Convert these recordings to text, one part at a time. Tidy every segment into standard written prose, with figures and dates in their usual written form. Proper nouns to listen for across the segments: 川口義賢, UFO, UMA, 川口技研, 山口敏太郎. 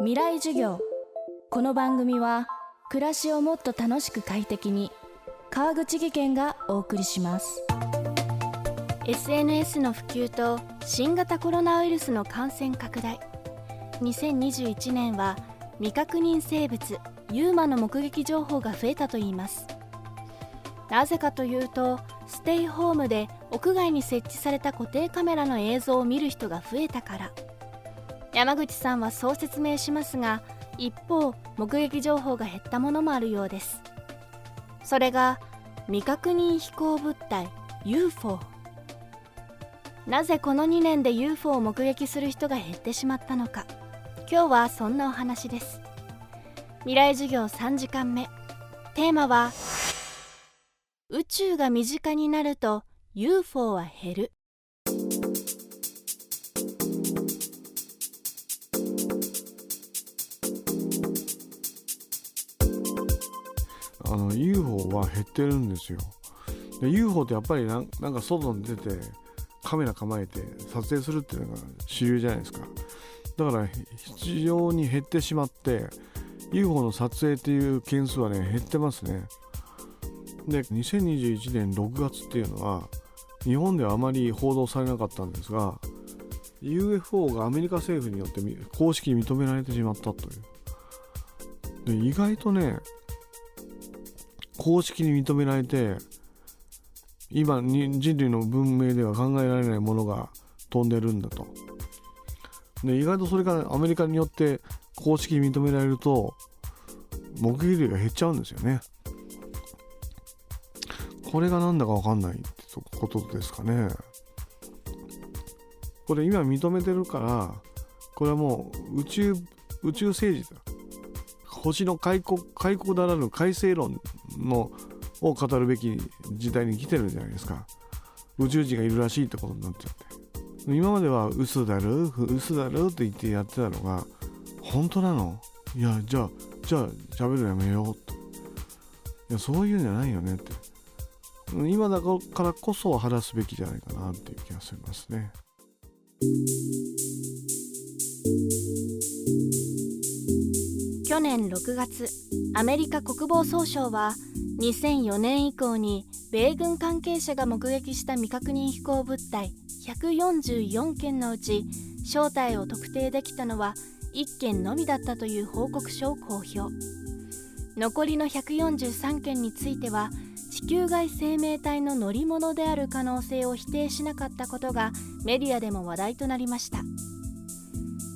未来授業。この番組は暮らしをもっと楽しく快適に、川口義賢がお送りします。 SNS の普及と新型コロナウイルスの感染拡大、2021年は未確認生物ユーマの目撃情報が増えたといいます。なぜかというと、ステイホームで屋外に設置された固定カメラの映像を見る人が増えたから。山口さんはそう説明しますが、一方目撃情報が減ったものもあるようです。それが未確認飛行物体 UFO。 なぜこの2年で UFO を目撃する人が減ってしまったのか、今日はそんなお話です。未来授業3時間目、テーマは宇宙が身近になると UFO は減る。UFO は減ってるんですよ。で UFO ってやっぱりなんか外に出てカメラ構えて撮影するっていうのが主流じゃないですか。だから非常に減ってしまって、 UFO の撮影っていう件数はね、減ってますね。で2021年6月っていうのは日本ではあまり報道されなかったんですが、 UFO がアメリカ政府によって公式に認められてしまったという。で意外とね、公式に認められて、今人類の文明では考えられないものが飛んでるんだと。で意外とそれがアメリカによって公式に認められると、目撃例が減っちゃうんですよね。これがなんだか分かんないってことですかね。これ今認めてるから、これはもう宇宙政治だ、星の開国ならぬ開星論を語るべき時代に来てるんじゃないですか。宇宙人がいるらしいってことになっちゃって、今までは嘘だろって言ってやってたのが、本当なの、いやじゃあ喋るのやめようと、いやそういうんじゃないよねって、今だからこそ話すべきじゃないかなっていう気がしますね。去年6月、アメリカ国防総省は2004年以降に米軍関係者が目撃した未確認飛行物体144件のうち、正体を特定できたのは1件のみだったという報告書を公表。残りの143件については地球外生命体の乗り物である可能性を否定しなかったことがメディアでも話題となりました。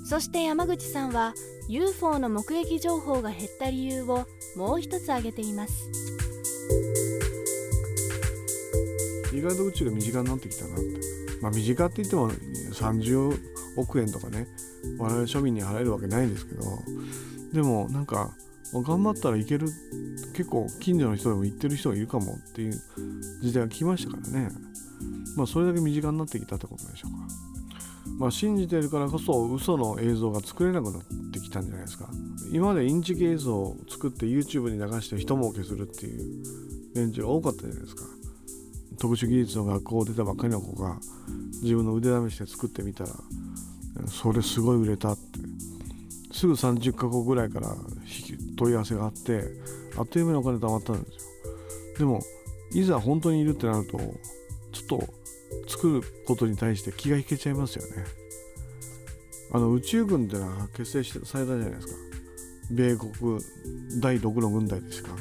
そして山口さんは UFO の目撃情報が減った理由をもう一つ挙げています。意外と宇宙が身近になってきたなって、身近って言っても30億円とかね、我々庶民に払えるわけないですけど、でもなんか頑張ったらいける、結構近所の人でも行ってる人がいるかもっていう時代が来ましたからね。それだけ身近になってきたってことでしょうか。信じてるからこそ嘘の映像が作れなくなってきたんじゃないですか。今までインチキ映像を作って YouTube に流して人儲けするっていう連中が多かったじゃないですか。特殊技術の学校を出たばっかりの子が自分の腕試しで作ってみたら、それすごい売れたって、すぐ30カ国ぐらいから問い合わせがあって、あっという間にお金貯まったんですよ。でもいざ本当にいるってなると、ちょっと作ることに対して気が引けちゃいますよね。宇宙軍ってのは結成されたじゃないですか。米国第6の軍隊ですか。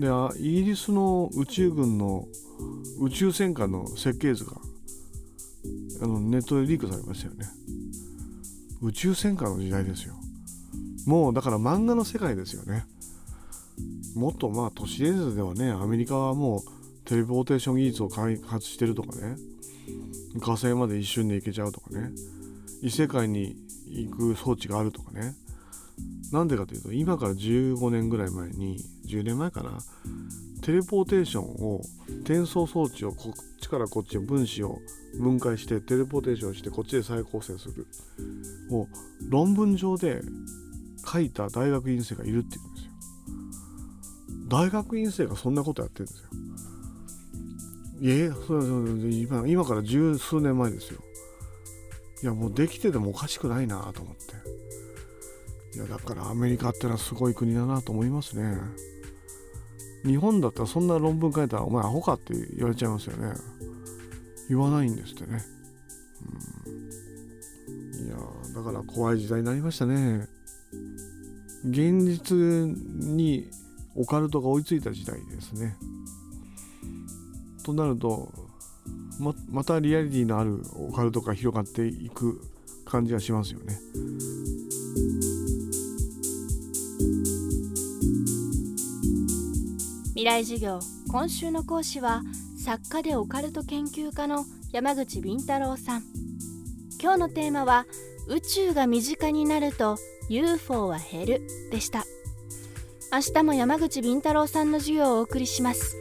でイギリスの宇宙軍の宇宙戦艦の設計図がネットでリークされましたよね。宇宙戦艦の時代ですよ。もうだから漫画の世界ですよね。もっと都市伝説ではね、アメリカはもうテレポーテーション技術を開発してるとかね、火星まで一瞬で行けちゃうとかね、異世界に行く装置があるとかね。なんでかというと、今から15年ぐらい前に、10年前かな、テレポーテーションを、転送装置をこっちからこっちへ分子を分解してテレポーテーションしてこっちで再構成するを論文上で書いた大学院生がいるって言うんですよ。大学院生がそんなことやってるんですよ。今から十数年前ですよ。いやもうできててもおかしくないなと思って、いやだからアメリカってのはすごい国だなと思いますね。日本だったらそんな論文書いたらお前アホかって言われちゃいますよね。言わないんですってね、うん、いやだから怖い時代になりましたね。現実にオカルトが追いついた時代ですね。となると またリアリティのあるオカルトが広がっていく感じがしますよね。未来授業、今週の講師は作家でオカルト研究家の山口敏太郎さん。今日のテーマは宇宙が身近になると UFO は減るでした。明日も山口敏太郎さんの授業をお送りします。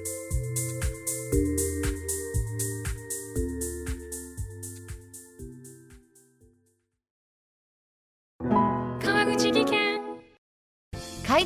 川口技研。階